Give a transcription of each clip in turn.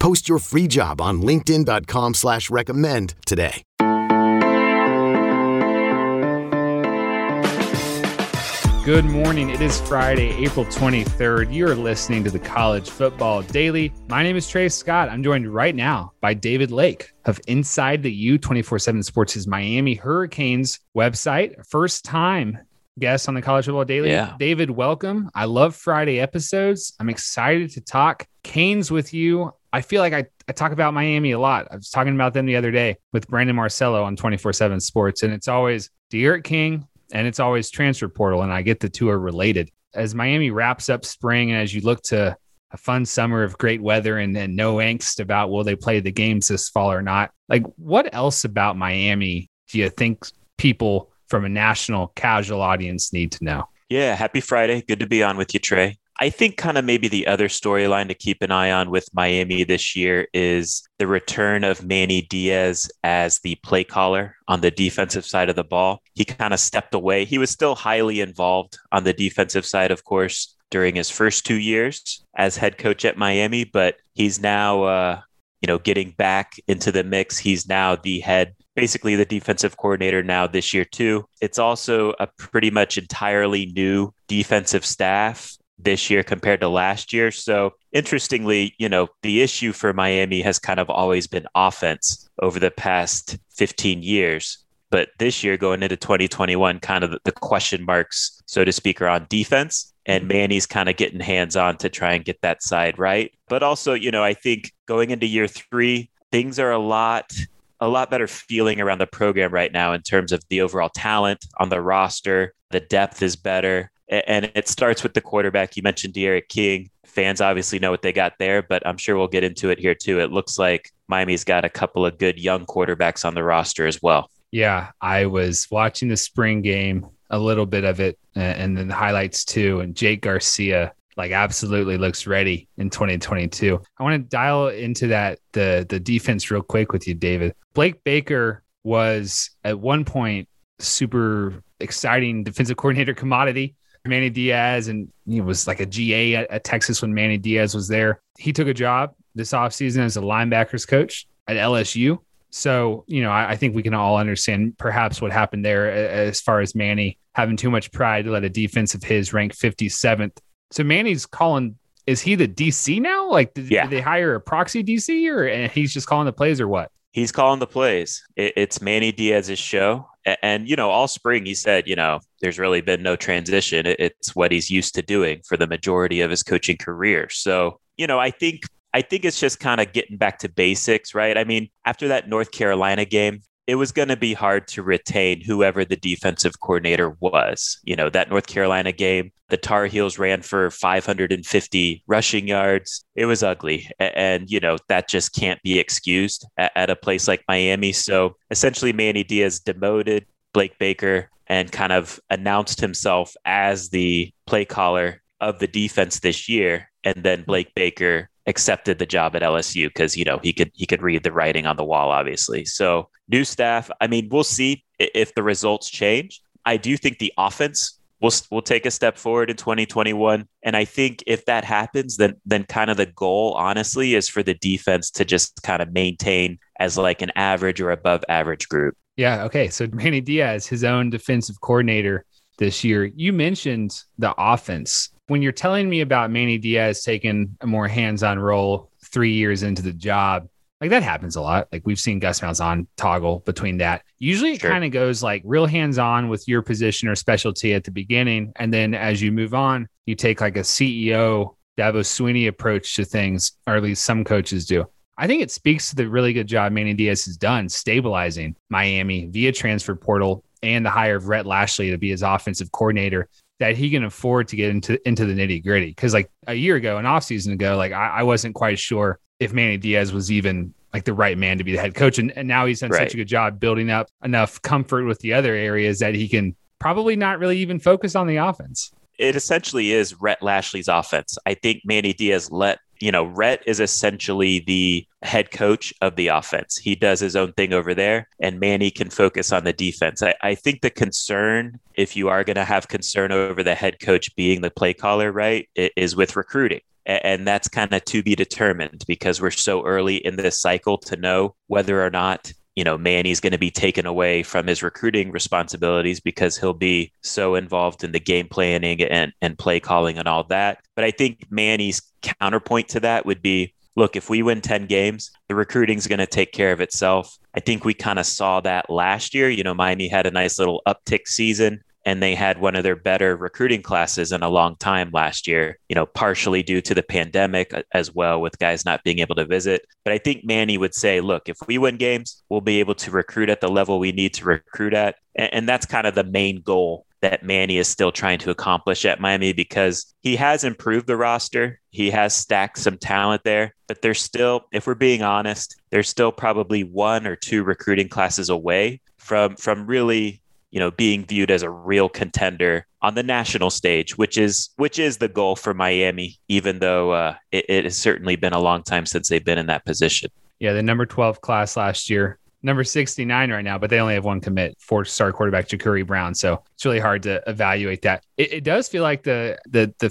Post your free job on linkedin.com/recommend today. Good morning. It is Friday, April 23rd. You're listening to the College Football Daily. My name is Trey Scott. I'm joined right now by David Lake of Inside the U247 Sports' Miami Hurricanes website. First time guest on the College Football Daily. Yeah. David, welcome. I love Friday episodes. I'm excited to talk Canes with you. I feel like I talk about Miami a lot. I was talking about them the other day with Brandon Marcello on 24-7 Sports, and it's always D'Eriq King, and it's always Transfer Portal, and I get the two are related. As Miami wraps up spring and as you look to a fun summer of great weather and no angst about will they play the games this fall or not, like what else about Miami do you think people from a national casual audience need to know? Yeah, happy Friday. Good to be on with you, Trey. I think kind of maybe the other storyline to keep an eye on with Miami this year is the return of Manny Diaz as the play caller on the defensive side of the ball. He kind of stepped away. He was still highly involved on the defensive side, of course, during his first 2 years as head coach at Miami, but he's now, getting back into the mix. He's now the head, basically the defensive coordinator now this year too. It's also a pretty much entirely new defensive staff this year compared to last year. So interestingly, the issue for Miami has kind of always been offense over the past 15 years. But this year going into 2021, kind of the question marks, so to speak, are on defense. And Manny's kind of getting hands on to try and get that side right. But also, I think going into year three, things are a lot better feeling around the program right now in terms of the overall talent on the roster. The depth is better. And it starts with the quarterback. You mentioned D'Eriq King. Fans obviously know what they got there, but I'm sure we'll get into it here too. It looks like Miami's got a couple of good young quarterbacks on the roster as well. Yeah, I was watching the spring game, a little bit of it, and then the highlights too. And Jake Garcia, absolutely looks ready in 2022. I want to dial into that, the defense real quick with you, David. Blake Baker was at one point super exciting defensive coordinator commodity. Manny Diaz, and he was like a GA at Texas when Manny Diaz was there. He took a job this offseason as a linebackers coach at LSU. So, I think we can all understand perhaps what happened there as far as Manny having too much pride to let a defense of his rank 57th. So Manny's calling, is he the DC now? Did they hire a proxy DC and he's just calling the plays or what? He's calling the plays. It's Manny Diaz's show. And, all spring he said, there's really been no transition. It's what he's used to doing for the majority of his coaching career. So, I think it's just kind of getting back to basics, right? I mean, after that North Carolina game, it was going to be hard to retain whoever the defensive coordinator was. That North Carolina game, the Tar Heels ran for 550 rushing yards. It was ugly. And, that just can't be excused at a place like Miami. So essentially Manny Diaz demoted Blake Baker and kind of announced himself as the play caller of the defense this year. And then Blake Baker accepted the job at LSU because, he could read the writing on the wall, obviously. So new staff, we'll see if the results change. I do think the offense will take a step forward in 2021. And I think if that happens, then kind of the goal, honestly, is for the defense to just kind of maintain as an average or above average group. Yeah. Okay. So Manny Diaz, his own defensive coordinator this year. You mentioned the offense. When you're telling me about Manny Diaz taking a more hands-on role 3 years into the job, that happens a lot. We've seen Gus Malzahn toggle between that. Usually it kind of goes real hands-on with your position or specialty at the beginning. And then as you move on, you take a CEO, Dabo Sweeney approach to things, or at least some coaches do. I think it speaks to the really good job Manny Diaz has done stabilizing Miami via transfer portal and the hire of Rhett Lashley to be his offensive coordinator, that he can afford to get into the nitty gritty. Cause a year ago, an offseason ago, I wasn't quite sure if Manny Diaz was even like the right man to be the head coach. And now he's done such a good job building up enough comfort with the other areas that he can probably not really even focus on the offense. It essentially is Rhett Lashley's offense. I think Manny Diaz Rhett is essentially the head coach of the offense. He does his own thing over there, and Manny can focus on the defense. I think the concern, if you are going to have concern over the head coach being the play caller, right, is with recruiting. And that's kind of to be determined because we're so early in this cycle to know whether or not, Manny's going to be taken away from his recruiting responsibilities because he'll be so involved in the game planning and play calling and all that. But I think Manny's counterpoint to that would be, look, if we win 10 games, the recruiting's going to take care of itself. I think we kind of saw that last year. Miami had a nice little uptick season, and they had one of their better recruiting classes in a long time last year, partially due to the pandemic as well, with guys not being able to visit. But I think Manny would say, look, if we win games, we'll be able to recruit at the level we need to recruit at. And that's kind of the main goal that Manny is still trying to accomplish at Miami, because he has improved the roster. He has stacked some talent there, but there's still, if we're being honest, there's still probably one or two recruiting classes away from really being viewed as a real contender on the national stage, which is the goal for Miami, even though it has certainly been a long time since they've been in that position. Yeah, the number 12 class last year, number 69 right now, but they only have one commit, four-star quarterback Ja'Kuri Brown. So it's really hard to evaluate that. It does feel like the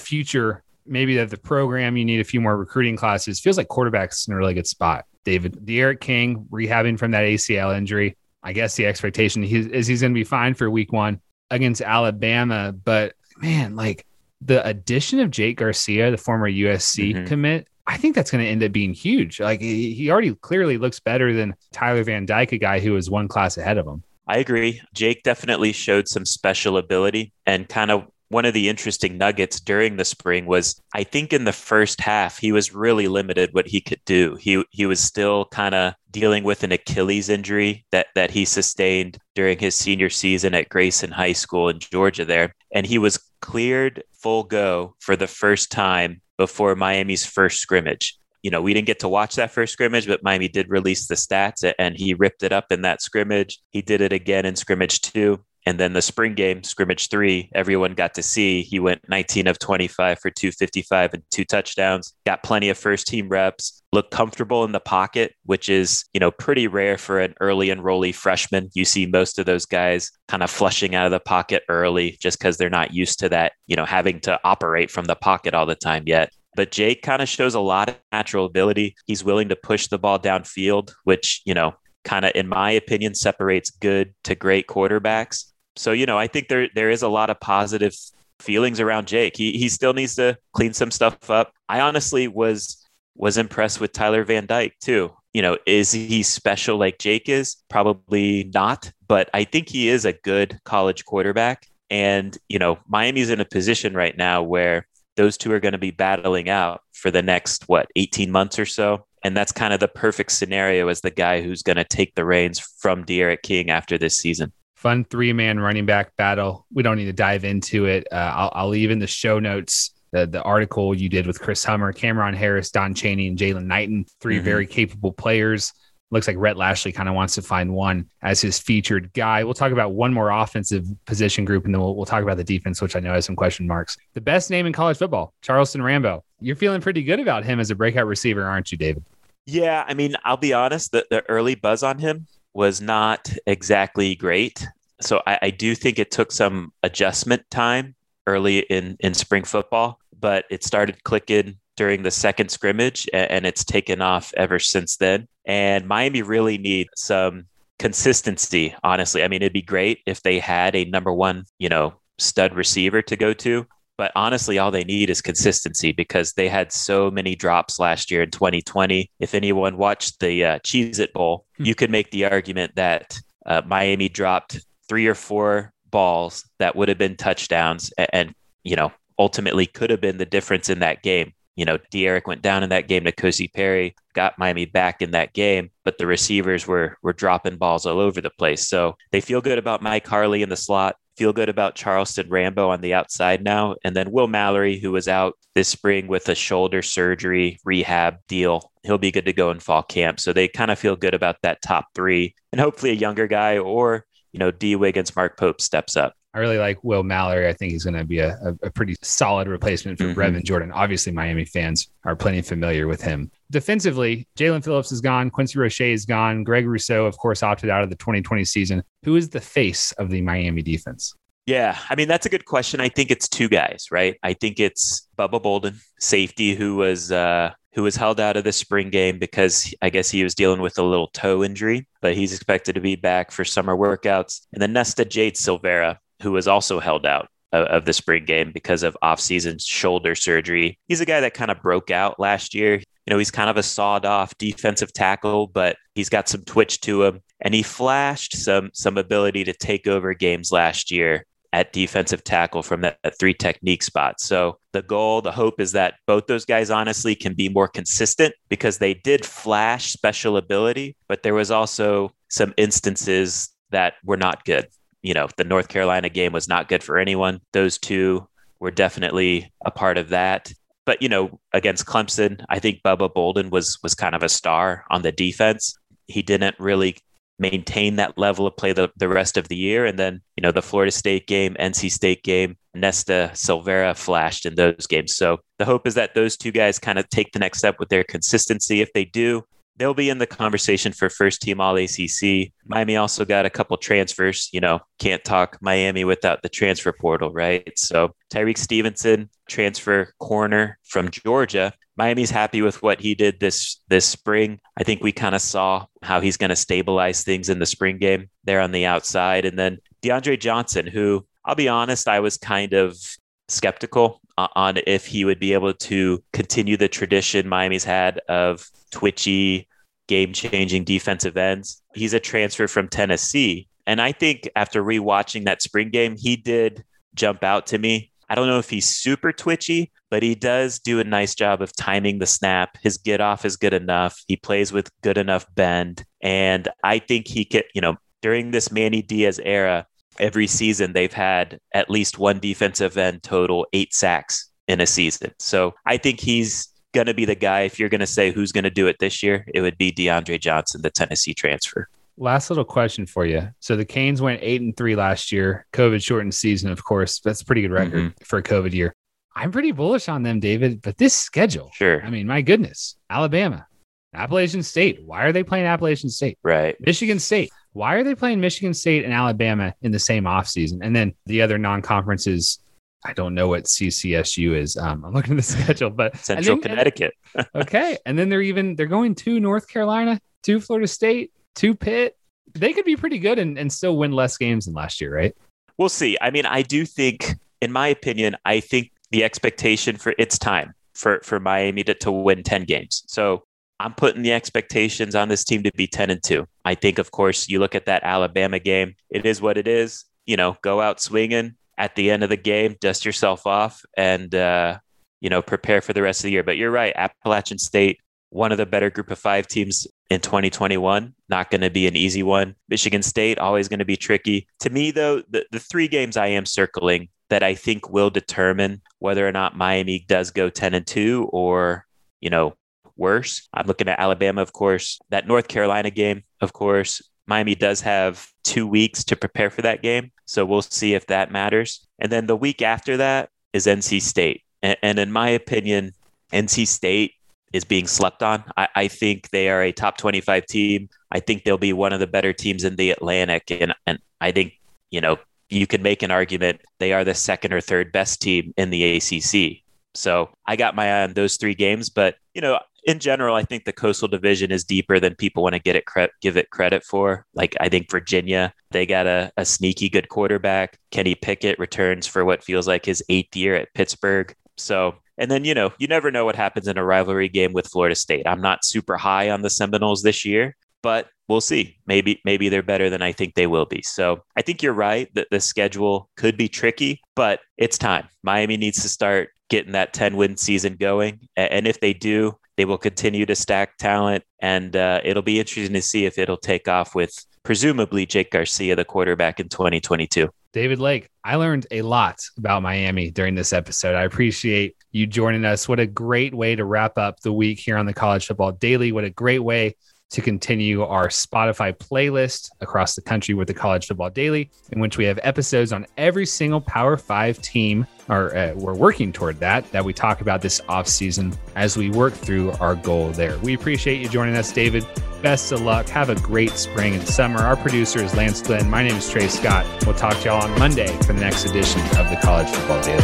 future, maybe of the program, you need a few more recruiting classes. Feels like quarterback's in a really good spot. David, D'Eriq King, rehabbing from that ACL injury. I guess the expectation is he's going to be fine for week 1 against Alabama. But man, like the addition of Jake Garcia, the former USC commit, I think that's going to end up being huge. Like he already clearly looks better than Tyler Van Dyke, a guy who was one class ahead of him. I agree. Jake definitely showed some special ability, and kind of one of the interesting nuggets during the spring was, I think in the first half, he was really limited what he could do. He was still kind of dealing with an Achilles injury that he sustained during his senior season at Grayson High School in Georgia there. And he was cleared full go for the first time before Miami's first scrimmage. We didn't get to watch that first scrimmage, but Miami did release the stats, and he ripped it up in that scrimmage. He did it again in scrimmage 2. And then the spring game, scrimmage 3, everyone got to see. He went 19 of 25 for 255 and 2 touchdowns, got plenty of first team reps, looked comfortable in the pocket, which is, pretty rare for an early enrollee freshman. You see most of those guys kind of flushing out of the pocket early just because they're not used to that, having to operate from the pocket all the time yet. But Jake kind of shows a lot of natural ability. He's willing to push the ball downfield, which, kind of, in my opinion, separates good to great quarterbacks. So, I think there is a lot of positive feelings around Jake. He still needs to clean some stuff up. I honestly was impressed with Tyler Van Dyke too. Is he special like Jake is? Probably not, but I think he is a good college quarterback. And, Miami's in a position right now where those two are going to be battling out for the next, 18 months or so. And that's kind of the perfect scenario as the guy who's going to take the reins from D'Eriq King after this season. Fun 3-man running back battle. We don't need to dive into it. I'll leave in the show notes the article you did with Chris Hummer, Cameron Harris, Don Chaney, and Jalen Knighton. 3 very capable players. Looks like Rhett Lashley kind of wants to find one as his featured guy. We'll talk about one more offensive position group, and then we'll talk about the defense, which I know has some question marks. The best name in college football, Charleston Rambo. You're feeling pretty good about him as a breakout receiver, aren't you, David? Yeah, I mean, I'll be honest, the early buzz on him was not exactly great. So I do think it took some adjustment time early in spring football, but it started clicking during the second scrimmage, and it's taken off ever since then. And Miami really needs some consistency, honestly. I mean, it'd be great if they had a number 1, stud receiver to go to. But honestly, all they need is consistency, because they had so many drops last year in 2020. If anyone watched the Cheez-It Bowl, you could make the argument that Miami dropped 3 or 4 balls that would have been touchdowns and ultimately could have been the difference in that game. D'Eriq went down in that game to Kosi Perry, got Miami back in that game, but the receivers were dropping balls all over the place. So they feel good about Mike Harley in the slot. Feel good about Charleston Rambo on the outside now. And then Will Mallory, who was out this spring with a shoulder surgery rehab deal, he'll be good to go in fall camp. So they kind of feel good about that top three, and hopefully a younger guy or, you know, D Wiggins, Mark Pope steps up. I really like Will Mallory. I think he's going to be a pretty solid replacement for Brevin Jordan. Obviously, Miami fans are plenty familiar with him. Defensively, Jalen Phillips is gone. Quincy Roche is gone. Greg Rousseau, of course, opted out of the 2020 season. Who is the face of the Miami defense? Yeah, I mean, that's a good question. I think it's two guys, right? I think it's Bubba Bolden, safety, who was held out of the spring game because I guess he was dealing with a little toe injury, but he's expected to be back for summer workouts. And then Nesta Jade Silvera, who was also held out of the spring game because of offseason shoulder surgery. He's a guy that kind of broke out last year. You know, he's kind of a sawed-off defensive tackle, but he's got some twitch to him. And he flashed some ability to take over games last year at defensive tackle from that three technique spot. So the goal, the hope is that both those guys honestly can be more consistent because they did flash special ability, but there was also some instances that were not good. You know, the North Carolina game was not good for anyone. Those two were definitely a part of that. But, you know, against Clemson, I think Bubba Bolden was kind of a star on the defense. He didn't really maintain that level of play the rest of the year. And then, you know, the Florida State game, NC State game, Nesta Silvera flashed in those games. So the hope is that those two guys kind of take the next step with their consistency. If they do, they'll be in the conversation for first team all ACC. Miami also got a couple transfers. You know, can't talk Miami without the transfer portal, right? So Tyreek Stevenson, transfer corner from Georgia. Miami's happy with what he did this spring. I think we kind of saw how he's going to stabilize things in the spring game there on the outside. And then DeAndre Johnson, who, I'll be honest, I was kind of skeptical on if he would be able to continue the tradition Miami's had of twitchy, game-changing defensive ends. He's a transfer from Tennessee. And I think after rewatching that spring game, he did jump out to me. I don't know if he's super twitchy, but he does do a nice job of timing the snap. His get off is good enough. He plays with good enough bend. And I think he could, you know, during this Manny Diaz era, every season, they've had at least one defensive end total, 8 sacks in a season. So I think he's going to be the guy. If you're going to say who's going to do it this year, it would be DeAndre Johnson, the Tennessee transfer. Last little question for you. So the Canes went 8-3 last year, COVID shortened season, of course. That's a pretty good record for a COVID year. I'm pretty bullish on them, David, but this schedule, sure. I mean, my goodness, Alabama, Appalachian State. Why are they playing Appalachian State? Right. Michigan State. Why are they playing Michigan State and Alabama in the same offseason? And then the other non-conferences, I don't know what CCSU is. I'm looking at the schedule, but Central Connecticut. Okay. And then they're going to North Carolina, to Florida State, to Pitt. They could be pretty good and still win less games than last year, right? We'll see. I mean, I do think, in my opinion, I think the expectation for it's time for Miami to win 10 games. So I'm putting the expectations on this team to be 10-2. I think, of course, you look at that Alabama game. It is what it is. You know, go out swinging at the end of the game, dust yourself off and, you know, prepare for the rest of the year. But you're right. Appalachian State, one of the better group of 5 teams in 2021. Not going to be an easy one. Michigan State, always going to be tricky. To me, though, the 3 games I am circling that I think will determine whether or not Miami does go 10-2 or, you know, worse. I'm looking at Alabama, of course, that North Carolina game, of course. Miami does have 2 weeks to prepare for that game. So we'll see if that matters. And then the week after that is NC State. And in my opinion, NC State is being slept on. I think they are a top 25 team. I think they'll be one of the better teams in the Atlantic. And I think, you know, you can make an argument they are the second or third best team in the ACC. So I got my eye on those 3 games, but, you know, in general, I think the Coastal Division is deeper than people want to give it credit for. Like, I think Virginia, they got a sneaky good quarterback. Kenny Pickett returns for what feels like his 8th year at Pittsburgh. So, and then, you know, you never know what happens in a rivalry game with Florida State. I'm not super high on the Seminoles this year, but we'll see. Maybe they're better than I think they will be. So I think you're right that the schedule could be tricky, but it's time. Miami needs to start getting that 10-win season going. And if they do, they will continue to stack talent, and it'll be interesting to see if it'll take off with presumably Jake Garcia, the quarterback in 2022. David Lake, I learned a lot about Miami during this episode. I appreciate you joining us. What a great way to wrap up the week here on the College Football Daily. What a great way to continue our Spotify playlist across the country with the College Football Daily, in which we have episodes on every single Power 5 team, or we're working toward that we talk about this offseason as we work through our goal there. We appreciate you joining us, David. Best of luck. Have a great spring and summer. Our producer is Lance Glenn. My name is Trey Scott. We'll talk to y'all on Monday for the next edition of the College Football Daily.